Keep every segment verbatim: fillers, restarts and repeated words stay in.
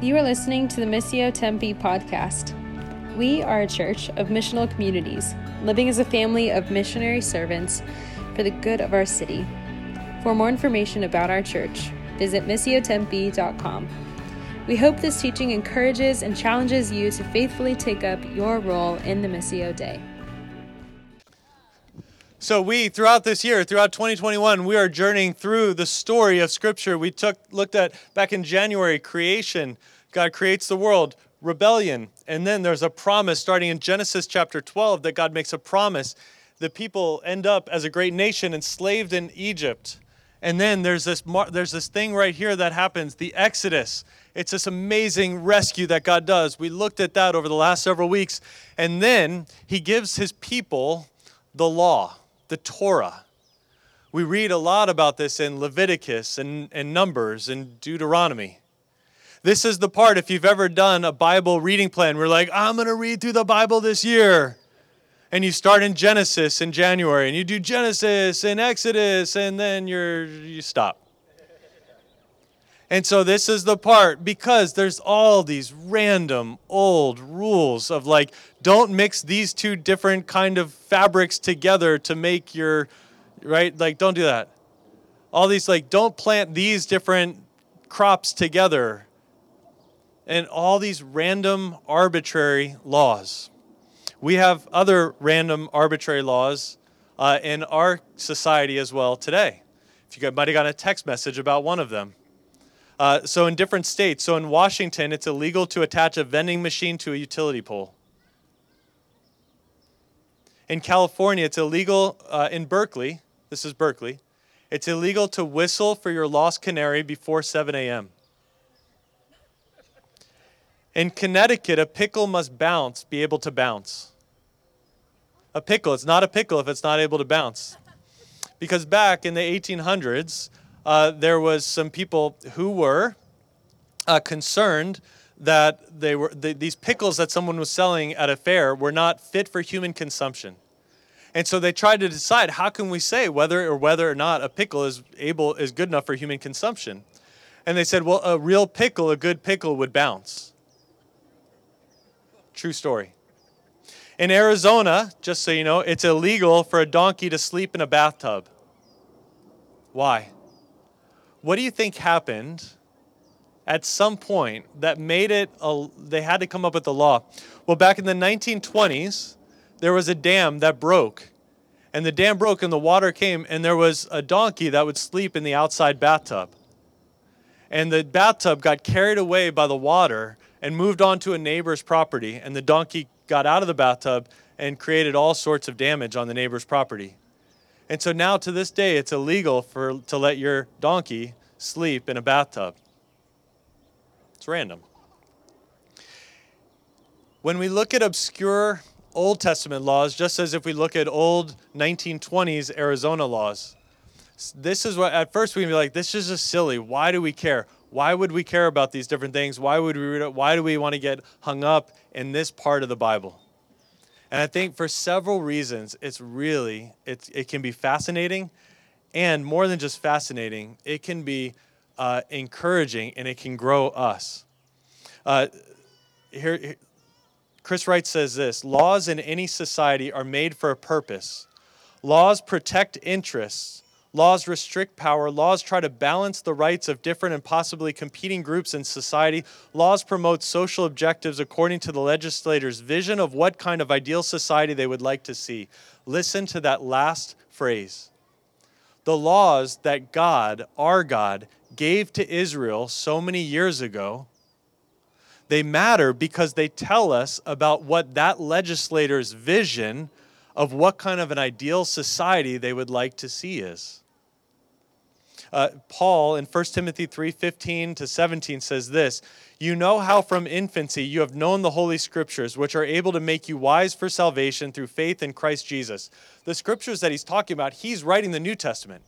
You are listening to the Missio Tempe podcast. We are a church of missional communities, living as a family of missionary servants for the good of our city. For more information about our church, visit missio tempe dot com. We hope this teaching encourages and challenges you to faithfully take up your role in the Missio Day. So we, throughout this year, throughout twenty twenty-one, we are journeying through the story of Scripture. We took looked at, back in January, creation. God creates the world, rebellion. And then there's a promise starting in Genesis chapter twelve that God makes a promise. The people end up as a great nation enslaved in Egypt. And then there's this there's this thing right here that happens, the Exodus. It's this amazing rescue that God does. We looked at that over the last several weeks. And then he gives his people the law. The Torah. We read a lot about this in Leviticus and, and Numbers and Deuteronomy. This is the part, if you've ever done a Bible reading plan, we're like, I'm going to read through the Bible this year. And you start in Genesis in January, and you do Genesis and Exodus, and then you're you stop. And so this is the part, because there's all these random old rules of like, don't mix these two different kind of fabrics together to make your, right? Like, don't do that. All these, like, don't plant these different crops together. And all these random arbitrary laws. We have other random arbitrary laws uh, in our society as well today. If you might have gotten a text message about one of them. Uh, so in different states, so in Washington, it's illegal to attach a vending machine to a utility pole. In California, it's illegal, uh, in Berkeley, this is Berkeley, it's illegal to whistle for your lost canary before seven a.m. In Connecticut, a pickle must bounce, be able to bounce. A pickle, it's not a pickle if it's not able to bounce. Because back in the eighteen hundreds, Uh, there was some people who were uh, concerned that they were th- these pickles that someone was selling at a fair were not fit for human consumption, and so they tried to decide, how can we say whether or whether or not a pickle is able is good enough for human consumption? And they said, well, a real pickle, a good pickle, would bounce. True story. In Arizona, just so you know, it's illegal for a donkey to sleep in a bathtub. Why? What do you think happened at some point that made it, a, they had to come up with the law? Well, back in the nineteen twenties, there was a dam that broke. And the dam broke and the water came, and there was a donkey that would sleep in the outside bathtub. And the bathtub got carried away by the water and moved onto a neighbor's property. And the donkey got out of the bathtub and created all sorts of damage on the neighbor's property. And so now to this day, it's illegal for to let your donkey sleep in a bathtub. It's random. When we look at obscure Old Testament laws, just as if we look at old nineteen twenties Arizona laws, this is what, at first we can be like, this is just silly. Why do we care? Why would we care about these different things? Why would we? Why do we want to get hung up in this part of the Bible? And I think for several reasons, it's really, it's, it can be fascinating, and more than just fascinating, it can be uh, encouraging, and it can grow us. Uh, here, here, Chris Wright says this: laws in any society are made for a purpose. Laws protect interests. Laws restrict power. Laws try to balance the rights of different and possibly competing groups in society. Laws promote social objectives according to the legislator's vision of what kind of ideal society they would like to see. Listen to that last phrase. The laws that God, our God, gave to Israel so many years ago, they matter because they tell us about what that legislator's vision of what kind of an ideal society they would like to see is. Uh, Paul in First Timothy three fifteen to seventeen says this: you know how from infancy you have known the Holy Scriptures, which are able to make you wise for salvation through faith in Christ Jesus. The Scriptures that he's talking about, he's writing the New Testament.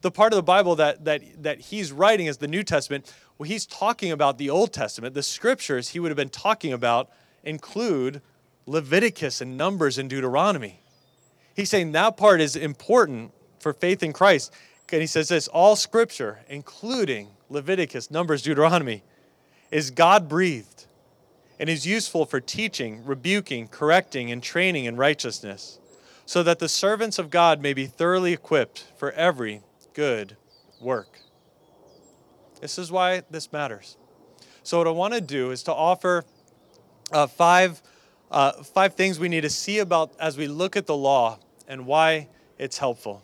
The part of the Bible that that that he's writing is the New Testament. Well, he's talking about the Old Testament. The Scriptures he would have been talking about include Leviticus and Numbers and Deuteronomy. He's saying that part is important for faith in Christ. And he says this: all Scripture, including Leviticus, Numbers, Deuteronomy, is God-breathed and is useful for teaching, rebuking, correcting, and training in righteousness, so that the servants of God may be thoroughly equipped for every good work. This is why this matters. So what I want to do is to offer uh, five, uh, five things we need to see about as we look at the law and why it's helpful.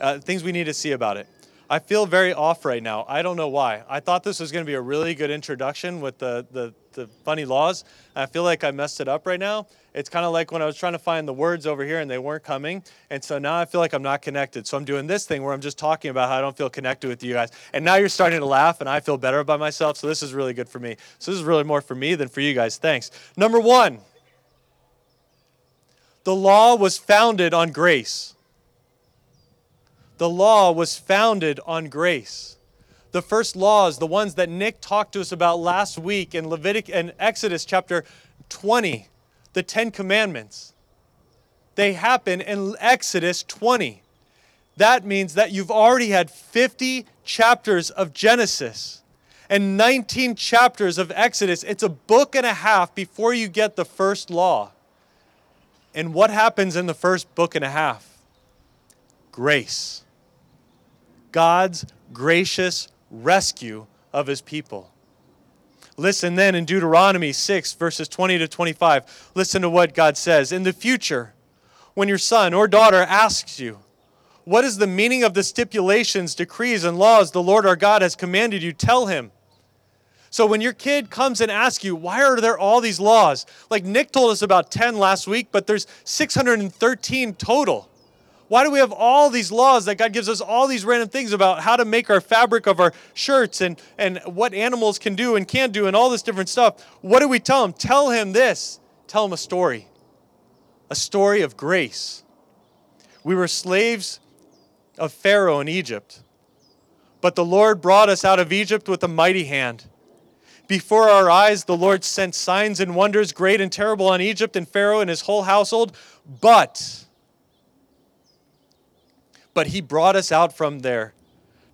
Uh, things we need to see about it. I feel very off right now. I don't know why. I thought this was going to be a really good introduction with the, the, the funny laws. I feel like I messed it up right now. It's kind of like when I was trying to find the words over here and they weren't coming. And so now I feel like I'm not connected. So I'm doing this thing where I'm just talking about how I don't feel connected with you guys. And now you're starting to laugh and I feel better about myself. So this is really good for me. So this is really more for me than for you guys. Thanks. Number one, the law was founded on grace. The law was founded on grace. The first laws, the ones that Nick talked to us about last week in Leviticus and Exodus chapter twenty, the Ten Commandments, they happen in Exodus twenty. That means that you've already had fifty chapters of Genesis and nineteen chapters of Exodus. It's a book and a half before you get the first law. And what happens in the first book and a half? Grace. God's gracious rescue of his people. Listen then in Deuteronomy six, verses twenty to twenty-five. Listen to what God says. In the future, when your son or daughter asks you, what is the meaning of the stipulations, decrees, and laws the Lord our God has commanded you? Tell him. So when your kid comes and asks you, why are there all these laws? Like Nick told us about ten last week, but there's six hundred thirteen total. Why do we have all these laws that God gives us all these random things about how to make our fabric of our shirts and, and what animals can do and can't do and all this different stuff? What do we tell him? Tell him this. Tell him a story. A story of grace. We were slaves of Pharaoh in Egypt, but the Lord brought us out of Egypt with a mighty hand. Before our eyes, the Lord sent signs and wonders great and terrible on Egypt and Pharaoh and his whole household, but... But he brought us out from there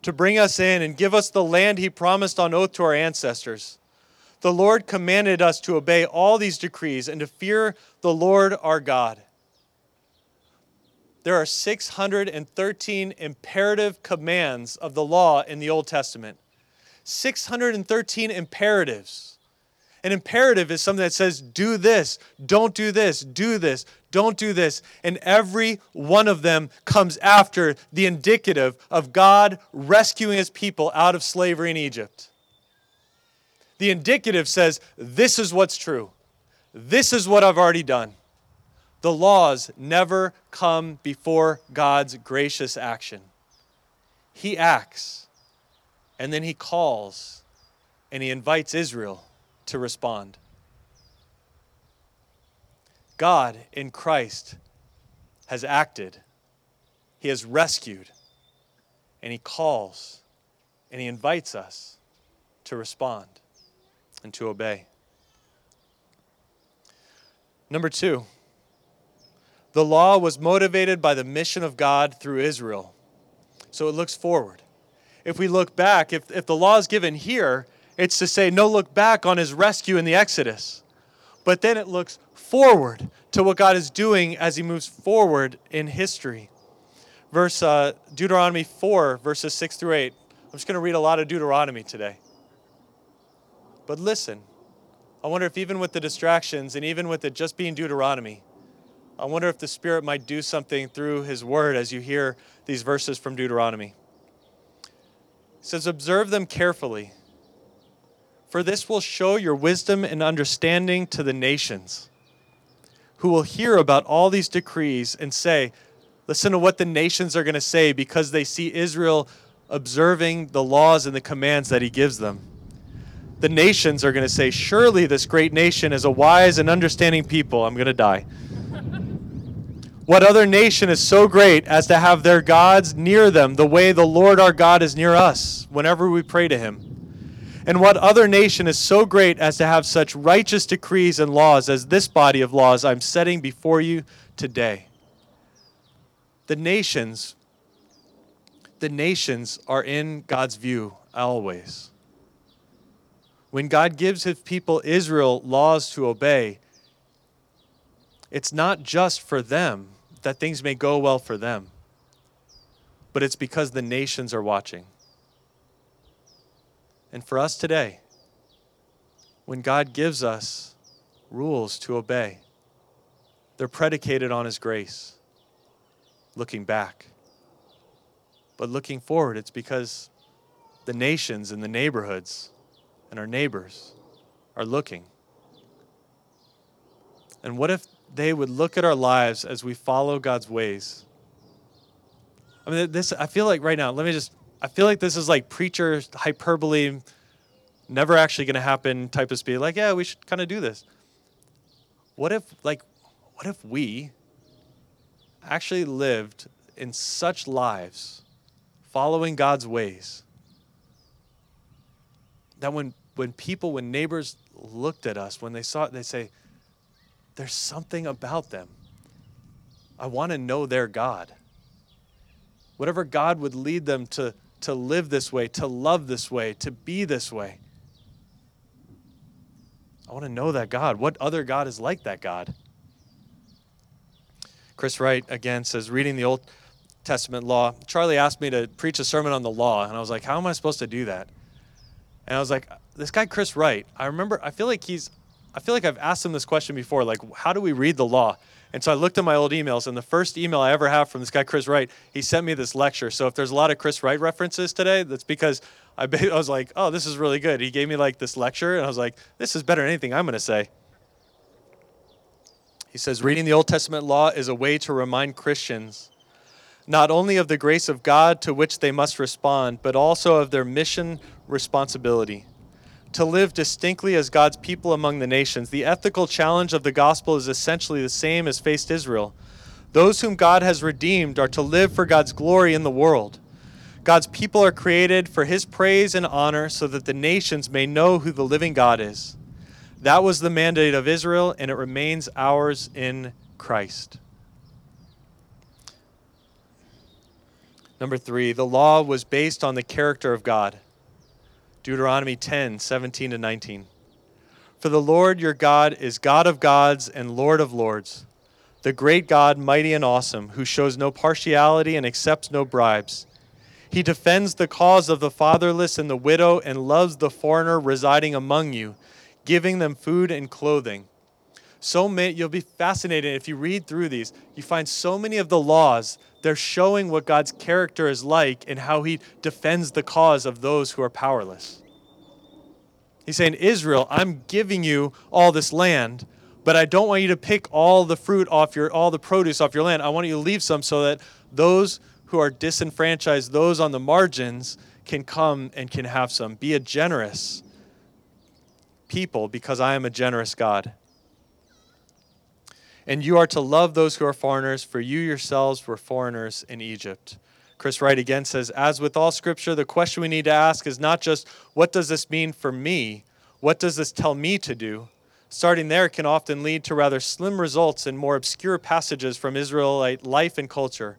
to bring us in and give us the land he promised on oath to our ancestors. The Lord commanded us to obey all these decrees and to fear the Lord our God. There are six hundred thirteen imperative commands of the law in the Old Testament. six hundred thirteen imperatives. An imperative is something that says, do this, don't do this, do this, don't do this. And every one of them comes after the indicative of God rescuing his people out of slavery in Egypt. The indicative says, this is what's true. This is what I've already done. The laws never come before God's gracious action. He acts, and then he calls, and he invites Israel to respond. God in Christ has acted. He has rescued. And he calls. And he invites us to respond and to obey. Number two, the law was motivated by the mission of God through Israel. So it looks forward. If we look back, if, if the law is given here, it's to say, no, look back on his rescue in the Exodus. But then it looks forward to what God is doing as he moves forward in history. Verse uh, Deuteronomy four, verses six through eight. I'm just going to read a lot of Deuteronomy today. But listen, I wonder if even with the distractions and even with it just being Deuteronomy, I wonder if the Spirit might do something through his word as you hear these verses from Deuteronomy. It says, observe them carefully, for this will show your wisdom and understanding to the nations, who will hear about all these decrees and say, listen to what the nations are going to say because they see Israel observing the laws and the commands that he gives them. The nations are going to say, surely this great nation is a wise and understanding people. I'm going to die. What other nation is so great as to have their gods near them the way the Lord our God is near us whenever we pray to him? And what other nation is so great as to have such righteous decrees and laws as this body of laws I'm setting before you today? The nations, the nations are in God's view always. When God gives his people Israel laws to obey, it's not just for them that things may go well for them, but it's because the nations are watching. And for us today, when God gives us rules to obey, they're predicated on his grace, looking back. But looking forward, it's because the nations and the neighborhoods and our neighbors are looking. And what if they would look at our lives as we follow God's ways? I mean, this, I feel like right now, let me just, I feel like this is like preacher hyperbole, never actually going to happen type of speed. Like, yeah, we should kind of do this. What if, like, what if we actually lived in such lives following God's ways that when, when people, when neighbors looked at us, when they saw it, they say, there's something about them. I want to know their God. Whatever God would lead them to, to live this way, to love this way, to be this way. I want to know that God. What other God is like that God? Chris Wright, again, says, reading the Old Testament law, Charlie asked me to preach a sermon on the law, and I was like, how am I supposed to do that? And I was like, this guy Chris Wright, I remember, I feel like he's, I feel like I've asked him this question before, like, how do we read the law? And so I looked at my old emails, and the first email I ever have from this guy, Chris Wright, he sent me this lecture. So if there's a lot of Chris Wright references today, that's because I, I was like, oh, this is really good. He gave me like this lecture, and I was like, this is better than anything I'm going to say. He says, reading the Old Testament law is a way to remind Christians not only of the grace of God to which they must respond, but also of their mission responsibility. To live distinctly as God's people among the nations, the ethical challenge of the gospel is essentially the same as faced Israel. Those whom God has redeemed are to live for God's glory in the world. God's people are created for his praise and honor so that the nations may know who the living God is. That was the mandate of Israel, and it remains ours in Christ. Number three, the law was based on the character of God. Deuteronomy ten, seventeen to nineteen. For the Lord your God is God of gods and Lord of lords, the great God, mighty and awesome, who shows no partiality and accepts no bribes. He defends the cause of the fatherless and the widow and loves the foreigner residing among you, giving them food and clothing. So many, you'll be fascinated if you read through these. You find so many of the laws, they're showing what God's character is like and how he defends the cause of those who are powerless. He's saying, Israel, I'm giving you all this land, but I don't want you to pick all the fruit off your, all the produce off your land. I want you to leave some so that those who are disenfranchised, those on the margins, can come and can have some. Be a generous people because I am a generous God. And you are to love those who are foreigners, for you yourselves were foreigners in Egypt. Chris Wright again says, as with all scripture, the question we need to ask is not just, what does this mean for me? What does this tell me to do? Starting there can often lead to rather slim results in more obscure passages from Israelite life and culture.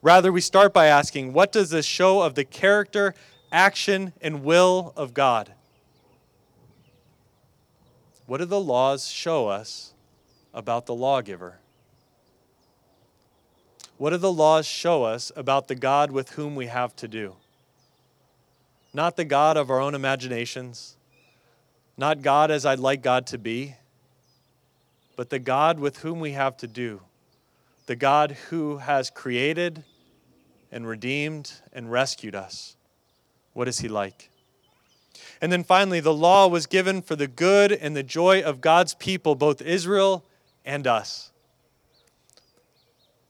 Rather, we start by asking, what does this show of the character, action, and will of God? What do the laws show us about the lawgiver? What do the laws show us about the God with whom we have to do? Not the God of our own imaginations, not God as I'd like God to be, but the God with whom we have to do, the God who has created and redeemed and rescued us. What is he like? And then finally, the law was given for the good and the joy of God's people, both Israel and us.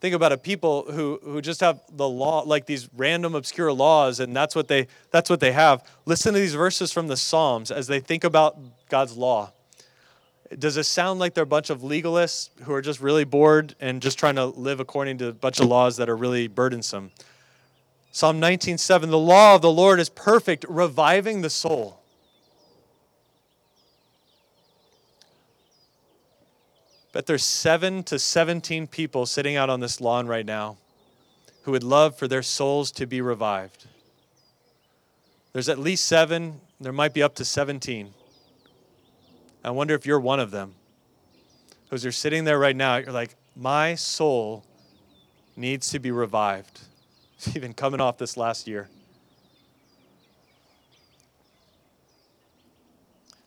Think about a people who, who just have the law, like these random obscure laws, and that's what they that's what they have. Listen to these verses from the Psalms as they think about God's law. Does it sound like they're a bunch of legalists who are just really bored and just trying to live according to a bunch of laws that are really burdensome? Psalm nineteen seven, the law of the Lord is perfect, reviving the soul. But there's seven to seventeen people sitting out on this lawn right now who would love for their souls to be revived. There's at least seven, there might be up to seventeen I wonder if you're one of them. Because you're sitting there right now, you're like, my soul needs to be revived. It's even coming off this last year.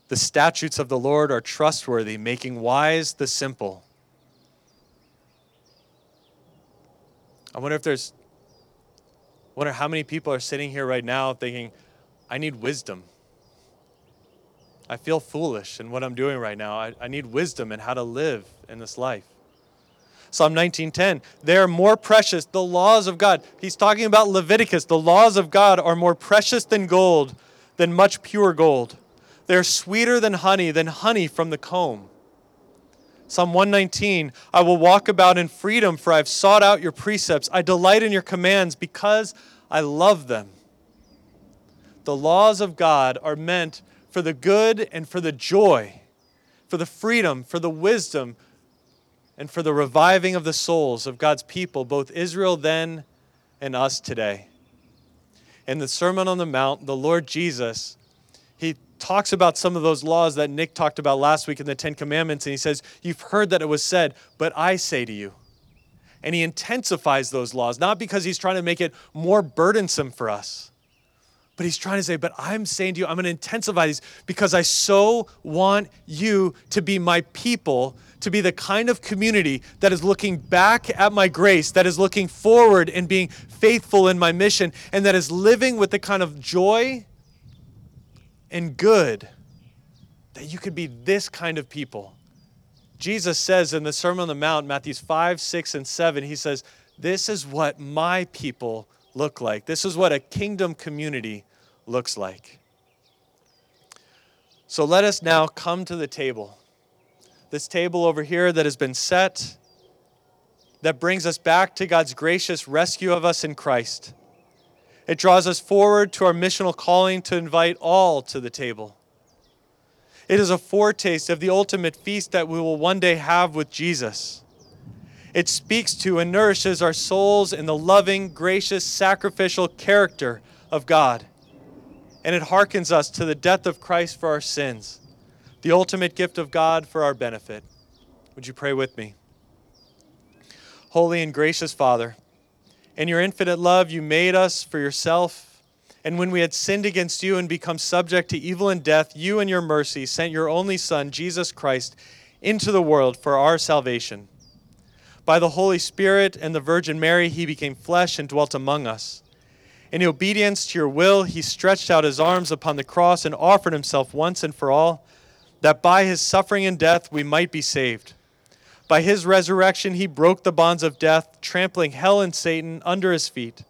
The statutes of the Lord are trustworthy, making wise the simple. I wonder if there's, I wonder how many people are sitting here right now thinking, I need wisdom. I feel foolish in what I'm doing right now. I, I need wisdom in how to live in this life. Psalm nineteen ten, they are more precious, the laws of God. He's talking about Leviticus. The laws of God are more precious than gold, than much pure gold. They're sweeter than honey, than honey from the comb. Psalm one nineteen, I will walk about in freedom, for I have sought out your precepts. I delight in your commands because I love them. The laws of God are meant for the good and for the joy, for the freedom, for the wisdom, and for the reviving of the souls of God's people, both Israel then and us today. In the Sermon on the Mount, the Lord Jesus, he talks about some of those laws that Nick talked about last week in the Ten Commandments, and he says, you've heard that it was said, but I say to you. And he intensifies those laws, not because he's trying to make it more burdensome for us, but he's trying to say, but I'm saying to you, I'm going to intensify these because I so want you to be my people, to be the kind of community that is looking back at my grace, that is looking forward and being faithful in my mission, and that is living with the kind of joy and good that you could be this kind of people. Jesus says in the Sermon on the Mount, Matthews five, six, and seven, he says, this is what my people look like. This is what a kingdom community looks like. So let us now come to the table. This table over here that has been set, that brings us back to God's gracious rescue of us in Christ. It draws us forward to our missional calling to invite all to the table. It is a foretaste of the ultimate feast that we will one day have with Jesus. It speaks to and nourishes our souls in the loving, gracious, sacrificial character of God. And it hearkens us to the death of Christ for our sins, the ultimate gift of God for our benefit. Would you pray with me? Holy and gracious Father, in your infinite love, you made us for yourself. And when we had sinned against you and become subject to evil and death, you in your mercy sent your only Son, Jesus Christ, into the world for our salvation. By the Holy Spirit and the Virgin Mary, he became flesh and dwelt among us. In obedience to your will, he stretched out his arms upon the cross and offered himself once and for all, that by his suffering and death we might be saved. By his resurrection, he broke the bonds of death, trampling hell and Satan under his feet.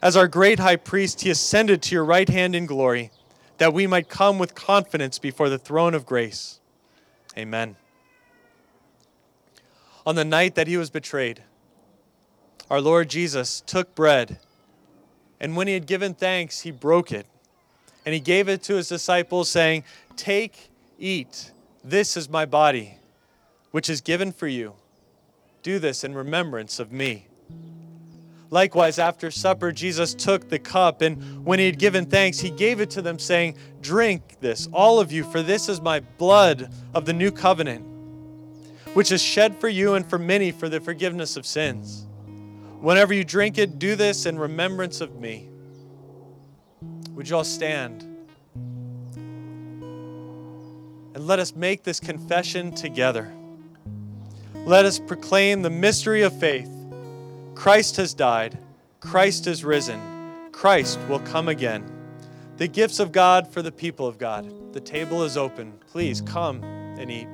As our great high priest, he ascended to your right hand in glory, that we might come with confidence before the throne of grace. Amen. On the night that he was betrayed, our Lord Jesus took bread, and when he had given thanks, he broke it, and he gave it to his disciples, saying, take, eat, this is my body, which is given for you. Do this in remembrance of me. Likewise, after supper, Jesus took the cup, and when he had given thanks, he gave it to them, saying, drink this, all of you, for this is my blood of the new covenant, which is shed for you and for many for the forgiveness of sins. Whenever you drink it, do this in remembrance of me. Would you all stand? And let us make this confession together. Let us proclaim the mystery of faith. Christ has died. Christ is risen. Christ will come again. The gifts of God for the people of God. The table is open. Please come and eat.